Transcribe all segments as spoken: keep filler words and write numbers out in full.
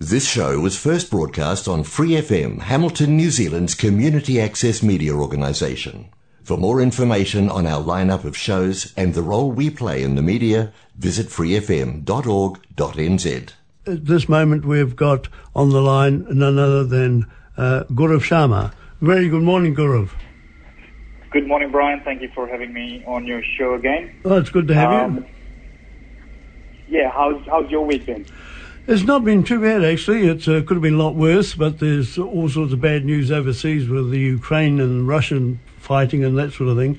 This show was first broadcast on Free F M, Hamilton, New Zealand's community access media organisation. For more information on our lineup of shows and the role we play in the media, visit free f m dot org dot n z. At this moment we've got on the line none other than uh, Gaurav Sharma. Very good morning, Gaurav. Good morning, Brian. Thank you for having me on your show again. Oh, it's good to have um, you. Yeah, how's, how's your week been? It's not been too bad, actually. It uh, could have been a lot worse, but there's all sorts of bad news overseas with the Ukraine and Russian fighting and that sort of thing,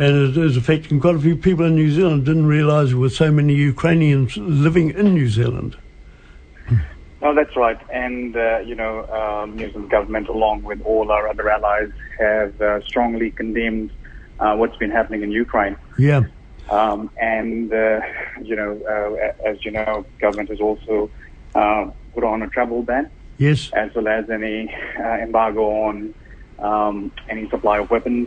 and it is affecting quite a few people in New Zealand. Didn't realise there were so many Ukrainians living in New Zealand. No, that's right, and uh, you know, um, New Zealand government, along with all our other allies, have uh, strongly condemned uh, what's been happening in Ukraine. Yeah, um, and uh, you know, uh, as you know, government has also uh, put on a travel ban. Yes, as well as any uh, embargo on. Um, any supply of weapons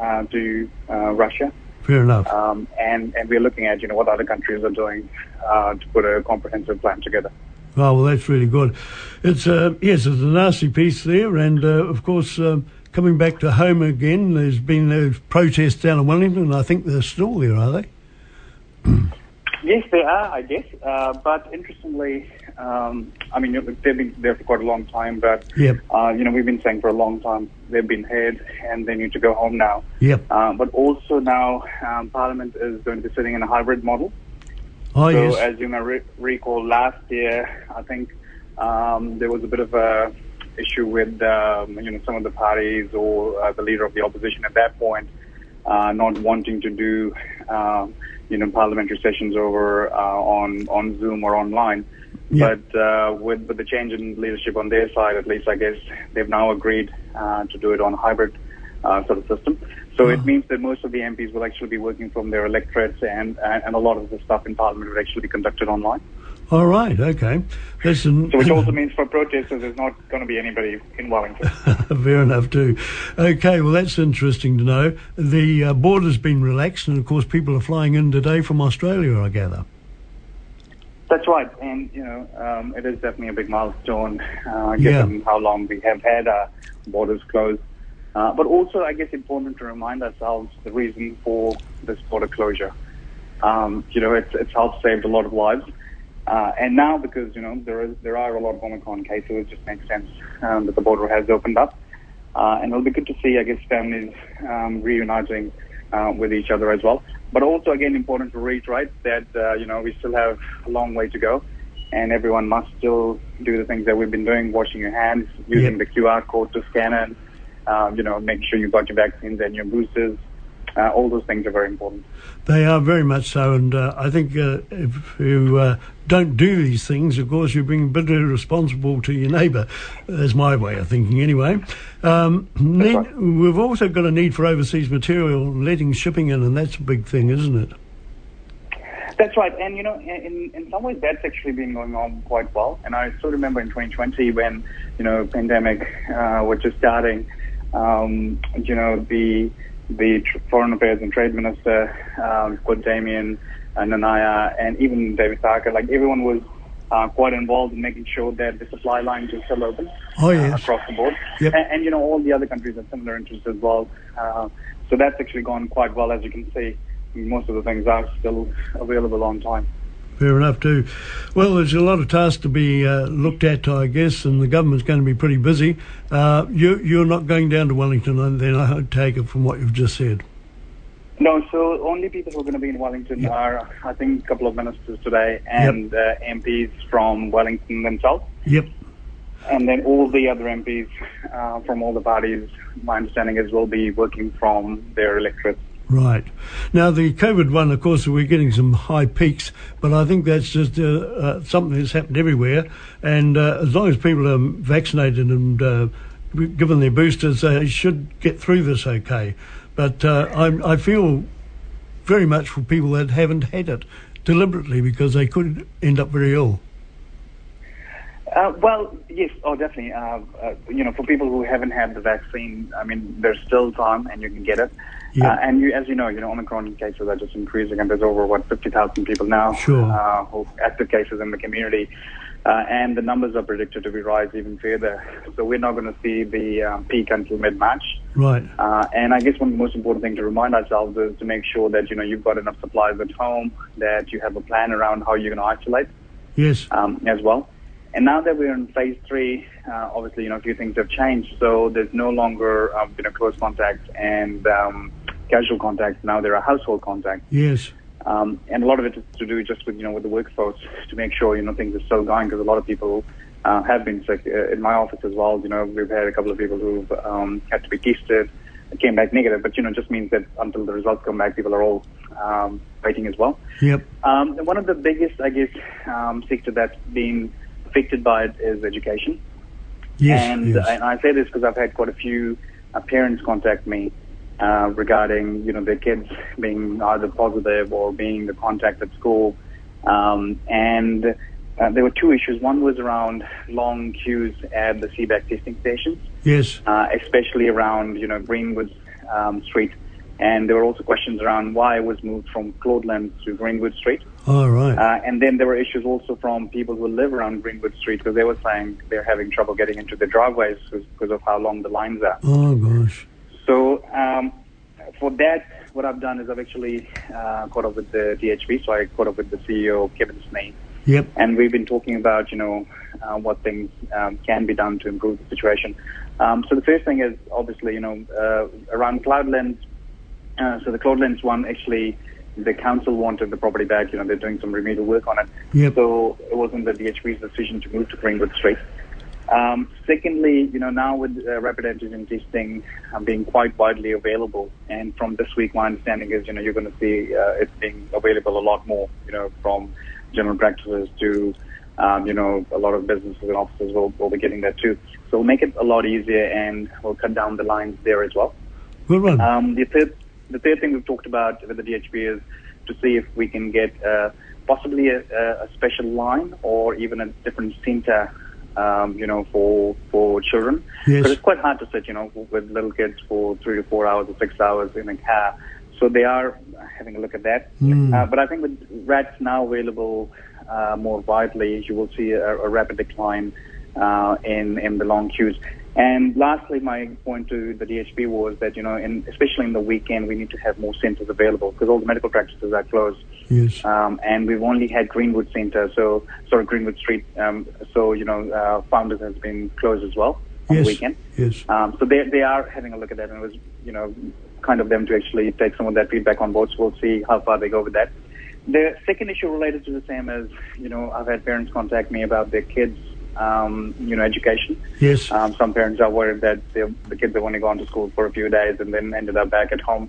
uh, to uh, Russia. Fair enough. Um, and, and we're looking at, you know, what other countries are doing uh, to put a comprehensive plan together. Oh, well, that's really good. It's uh, yes, it's a nasty piece there. And, uh, of course, uh, coming back to home again, there's been those protests down in Wellington. I think they're still there, are they? Yes, they are, I guess. Uh, but interestingly, um, I mean, they've been there for quite a long time, but, yep. uh, you know, we've been saying for a long time they've been heard and they need to go home now. Yep. Uh, but also now um, Parliament is going to be sitting in a hybrid model. Oh, so, yes. As you may re- recall, last year, I think um, there was a bit of a issue with, um, you know, some of the parties or uh, the leader of the opposition at that point uh, not wanting to do... Um, you know, parliamentary sessions over uh, on on Zoom or online. Yeah. But uh, with, with the change in leadership on their side, at least, I guess, they've now agreed uh, to do it on a hybrid uh, sort of system. So uh-huh. It means that most of the M Ps will actually be working from their electorates and, and, and a lot of the stuff in Parliament will actually be conducted online. All right, okay. Listen, so which also means for protesters there's not going to be anybody in Wellington. Fair enough too. Okay, well that's interesting to know. The uh, border's been relaxed and of course people are flying in today from Australia, I gather. That's right, and you know, um, it is definitely a big milestone uh, given yeah. how long we have had our borders closed. Uh, but also, I guess, important to remind ourselves the reason for this border closure. Um, you know, it's, it's helped save a lot of lives. Uh, and now, because, you know, there is there are a lot of Omicron cases, it just makes sense um, that the border has opened up. Uh, and it'll be good to see, I guess, families um, reuniting uh, with each other as well. But also, again, important to reiterate that, uh, you know, we still have a long way to go. And everyone must still do the things that we've been doing, washing your hands, using yep. the Q R code to scan it. Um, you know, make sure you've got your vaccines and your boosters. Uh, all those things are very important. They are very much so, and uh, I think uh, if you uh, don't do these things, of course, you're being a bit irresponsible to your neighbour. That's my way of thinking, anyway. Um, need, right. We've also got a need for overseas material, letting shipping in, and that's a big thing, isn't it? That's right, and you know, in, in some ways, that's actually been going on quite well. And I still remember in twenty twenty when you know pandemic uh, was just starting. Um, you know, the the Foreign Affairs and Trade Minister, um, Claude Damien, uh, Nanaya, and even David Parker, like everyone was uh, quite involved in making sure that the supply lines are still open oh, yes. uh, across the board. Yep. And, and, you know, all the other countries have similar interests as well. Uh, so that's actually gone quite well, as you can see. Most of the things are still available on time. Fair enough too. Well, there's a lot of tasks to be uh, looked at, I guess, and the government's going to be pretty busy. Uh, you, you're not going down to Wellington, then I take it from what you've just said. No, so only people who are going to be in Wellington yep. are, I think, a couple of ministers today and yep. uh, M Ps from Wellington themselves. Yep. And then all the other M Ps uh, from all the parties, my understanding is, will be working from their electorates. Right. Now, the COVID one, of course, we're getting some high peaks, but I think that's just uh, uh, something that's happened everywhere. And uh, as long as people are vaccinated and uh, given their boosters, they should get through this okay. But uh, I, I feel very much for people that haven't had it deliberately because they could end up very ill. Uh, well, yes, oh, definitely. Uh, uh, you know, for people who haven't had the vaccine, I mean, there's still time and you can get it. Yeah. Uh, and you, as you know, you know, Omicron cases are just increasing and there's over, what, fifty thousand people now sure. uh, who have active cases in the community. Uh, and the numbers are predicted to be rise even further. So we're not going to see the um, peak until mid-March. Right. Uh, and I guess one of the most important things to remind ourselves is to make sure that, you know, you've got enough supplies at home, that you have a plan around how you're going to isolate. Yes. Um, as well. And now that we're in phase three, uh, obviously, you know, a few things have changed. So there's no longer, um, you know, close contacts and um, casual contacts. Now there are household contacts. Yes. Um, and a lot of it is to do just with, you know, with the workforce to make sure, you know, things are still going because a lot of people uh, have been sick. In my office as well, you know, we've had a couple of people who've um, had to be tested, came back negative, but, you know, it just means that until the results come back, people are all um, waiting as well. Yep. Um, and one of the biggest, I guess, um, sector that's been affected by it is education. Yes, and, yes. and I say this because I've had quite a few uh, parents contact me Uh, regarding, you know, their kids being either positive or being the contact at school. Um, and uh, there were two issues. One was around long queues at the C B A C testing stations. Yes. Uh, especially around, you know, Greenwood um, Street. And there were also questions around why it was moved from Claudelands to Greenwood Street. All right. Uh, and then there were issues also from people who live around Greenwood Street because they were saying they're having trouble getting into their driveways because of how long the lines are. Oh, gosh. So um, for that, what I've done is I've actually uh, caught up with the D H B. So I caught up with the C E O, Kevin's name. Yep. And we've been talking about, you know, uh, what things um, can be done to improve the situation. Um, so the first thing is obviously, you know, uh, around Claudelands. Uh, so the Claudelands one, actually, the council wanted the property back. You know, they're doing some remedial work on it. Yep. So it wasn't the D H B's decision to move to Greenwood Street. Um, secondly, you know, now with uh, rapid antigen testing um, being quite widely available, and from this week, my understanding is, you know, you're going to see uh, it being available a lot more, you know, from general practices to, um, you know, a lot of businesses and offices will, will be getting that too. So we'll make it a lot easier and we'll cut down the lines there as well. Good one. Um, the, third, the third thing we've talked about with the D H B is to see if we can get uh, possibly a, a special line or even a different centre Um, you know, for for children. Yes. But it's quite hard to sit, you know, with little kids for three to four hours or six hours in a car. So they are having a look at that. Mm. Uh, but I think with rats now available uh, more widely, you will see a, a rapid decline uh, in, in the long queues. And lastly, my point to the D H B was that, you know, in, especially in the weekend, we need to have more centres available because all the medical practices are closed. Yes. Um, and we've only had Greenwood Centre, so sort of Greenwood Street. Um, so, you know, uh, Founders has been closed as well on yes. the weekend. Yes. Um, so they, they are having a look at that. And it was, you know, kind of them to actually take some of that feedback on board. So we'll see how far they go with that. The second issue related to the same is, you know, I've had parents contact me about their kids. Um, you know, education. Yes. Um, some parents are worried that the kids have only gone to school for a few days and then ended up back at home.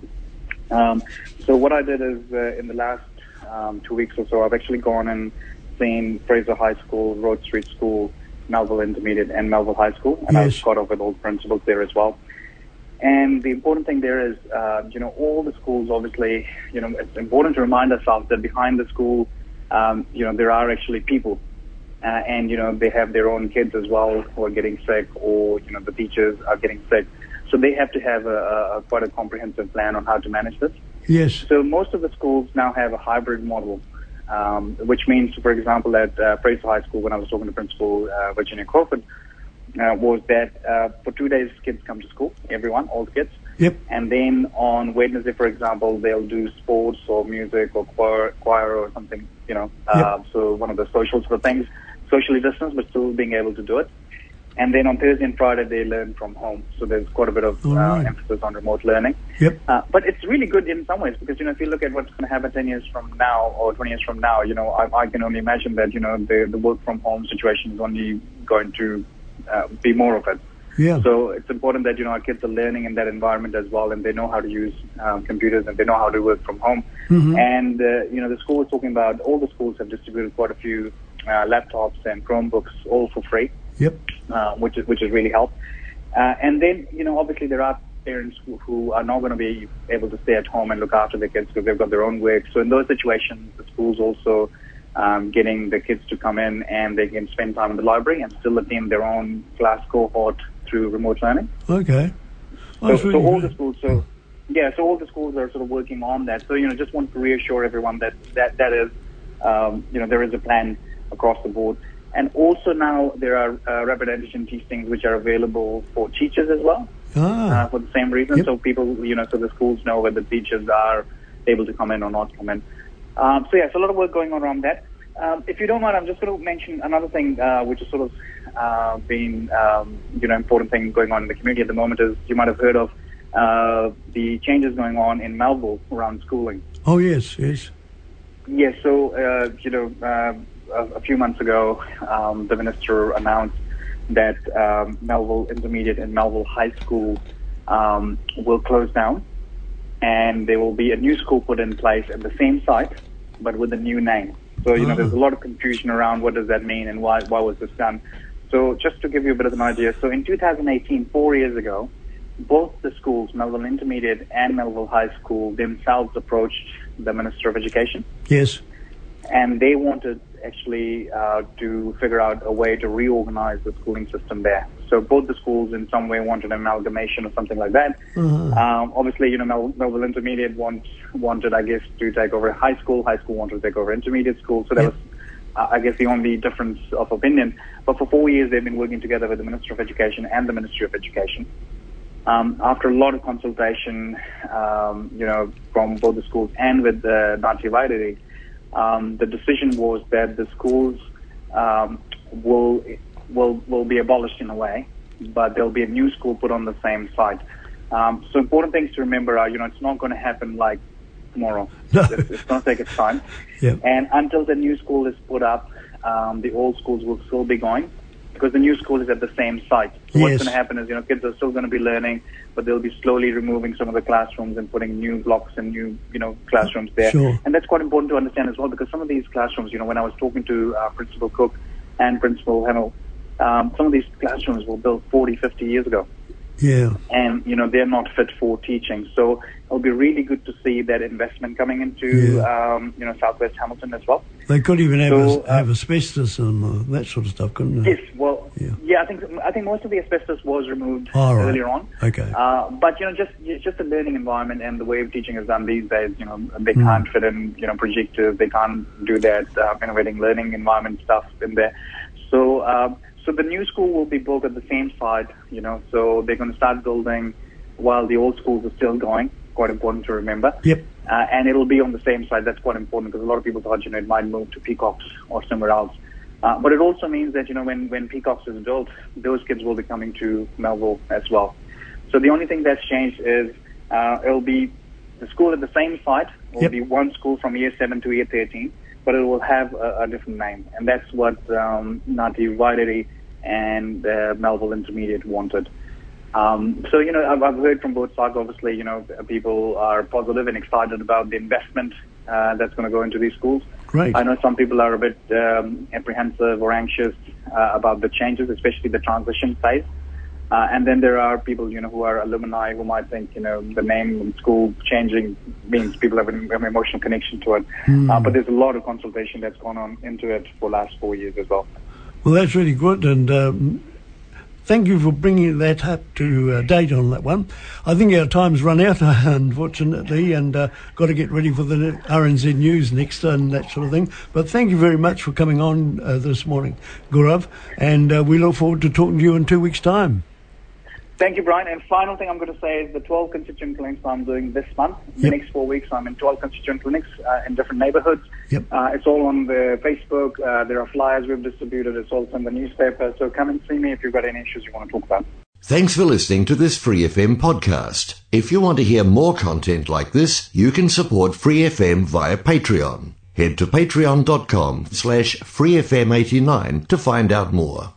Um, so what I did is uh, in the last um, two weeks or so, I've actually gone and seen Fraser High School, Road Street School, Melville Intermediate and Melville High School. And yes. I've caught up with all the principals there as well. And the important thing there is, uh, you know, all the schools obviously, you know, it's important to remind ourselves that behind the school, um, you know, there are actually people. Uh, and, you know, they have their own kids as well who are getting sick or, you know, the teachers are getting sick. So they have to have a, a quite a comprehensive plan on how to manage this. Yes. So most of the schools now have a hybrid model, um, which means, for example, at uh, Fraser High School, when I was talking to Principal uh, Virginia Crawford, uh, was that uh, for two days kids come to school, everyone, all the kids. Yep. And then on Wednesday, for example, they'll do sports or music or choir, choir or something, you know, uh, yep. so one of the social sort of things. Socially distanced, but still being able to do it. And then on Thursday and Friday, they learn from home. So there's quite a bit of uh, right. emphasis on remote learning. Yep. Uh, but it's really good in some ways because, you know, if you look at what's going to happen ten years from now or twenty years from now, you know, I, I can only imagine that, you know, the, the work from home situation is only going to uh, be more of it. Yeah. So it's important that, you know, our kids are learning in that environment as well and they know how to use um, computers and they know how to work from home. Mm-hmm. And, uh, you know, the school was talking about, all the schools have distributed quite a few Uh, laptops and Chromebooks all for free. Yep. Uh, which is which has really helped. Uh, and then, you know, obviously there are parents who, who are not going to be able to stay at home and look after their kids because they've got their own work. So in those situations, the school's also um, getting the kids to come in and they can spend time in the library and still attend their own class cohort through remote learning. Okay. So, so all the schools, so yeah, so all the schools are sort of working on that. So, you know, just want to reassure everyone that that that is, um, you know, there is a plan across the board. And also now there are uh, rapid antigen testings which are available for teachers as well, ah. uh, for the same reason. Yep. So people, you know, so the schools know whether teachers are able to come in or not come in. Um, so yeah, so a lot of work going on around that. Um, if you don't mind, I'm just going to mention another thing uh, which is sort of uh, been, um, you know, important thing going on in the community at the moment is you might have heard of uh, the changes going on in Melville around schooling. Oh, yes, yes. Yes, so, uh, you know, uh, a few months ago, um, the minister announced that um, Melville Intermediate and Melville High School um, will close down, and there will be a new school put in place at the same site, but with a new name. So, you know, there's a lot of confusion around what does that mean and why why was this done. So just to give you a bit of an idea, so in two thousand eighteen, four years ago, both the schools, Melville Intermediate and Melville High School, themselves approached the Minister of Education. Yes. And they wanted actually uh, to figure out a way to reorganize the schooling system there. So both the schools in some way wanted an amalgamation or something like that. Mm-hmm. Um, obviously, you know, Mel- Melville Intermediate want, wanted, I guess, to take over high school. High school wanted to take over intermediate school. So that yep. was, uh, I guess, the only difference of opinion. But for four years, they've been working together with the Minister of Education and the Ministry of Education. Um, after a lot of consultation, um, you know, from both the schools and with the Ngāti Wairere, Um, the decision was that the schools um, will will will be abolished in a way, but there'll be a new school put on the same site. Um, so important things to remember are, you know, it's not going to happen like tomorrow. No. It's, it's going to take its time. Yeah. And until the new school is put up, um, the old schools will still be going because the new school is at the same site. So yes. What's going to happen is, you know, kids are still going to be learning, but they'll be slowly removing some of the classrooms and putting new blocks and new, you know, classrooms there. Sure. And that's quite important to understand as well, because some of these classrooms, you know, when I was talking to uh, Principal Cook and Principal Hemel, um, some of these classrooms were built forty, fifty years ago. Yeah. And, you know, they're not fit for teaching. So it'll be really good to see that investment coming into, yeah. um, you know, Southwest Hamilton as well. They could even have, so, a, have uh, asbestos and uh, that sort of stuff, couldn't they? Yes, well, yeah, yeah I think I think most of the asbestos was removed oh, right. earlier on. Okay. Uh, but, you know, just just the learning environment and the way of teaching is done these days, you know, they mm. can't fit in, you know, projectors, they can't do that uh, innovating learning environment stuff in there. So, um, So the new school will be built at the same site, you know, so they're going to start building while the old schools are still going, quite important to remember. Yep. Uh, and it'll be on the same site. That's quite important because a lot of people thought, you know, it might move to Peacocks or somewhere else. Uh, but it also means that, you know, when, when Peacocks is built, those kids will be coming to Melville as well. So the only thing that's changed is uh, it'll be the school at the same site. It'll yep. be one school from year seven to year thirteen. But it will have a, a different name. And that's what um, Ngāti Wairere and uh, Melville Intermediate wanted. Um, so, you know, I've, I've heard from both sides, obviously, you know, people are positive and excited about the investment uh, that's going to go into these schools. Great. I know some people are a bit um, apprehensive or anxious uh, about the changes, especially the transition phase. Uh, and then there are people, you know, who are alumni who might think, you know, the name and school changing means people have an, an emotional connection to it. Mm. Uh, but there's a lot of consultation that's gone on into it for the last four years as well. Well, that's really good. And um, thank you for bringing that up to uh, date on that one. I think our time's run out, unfortunately, and uh, got to get ready for the R N Z News next and that sort of thing. But thank you very much for coming on uh, this morning, Gaurav. And uh, we look forward to talking to you in two weeks' time. Thank you, Brian. And final thing I'm going to say is the twelve constituent clinics I'm doing this month. Yep. The next four weeks I'm in twelve constituent clinics uh, in different neighbourhoods. Yep. Uh, it's all on the Facebook. Uh, there are flyers we've distributed. It's also in the newspaper. So come and see me if you've got any issues you want to talk about. Thanks for listening to this Free F M podcast. If you want to hear more content like this, you can support Free F M via Patreon. Head to patreon dot com slash free f m eight nine to find out more.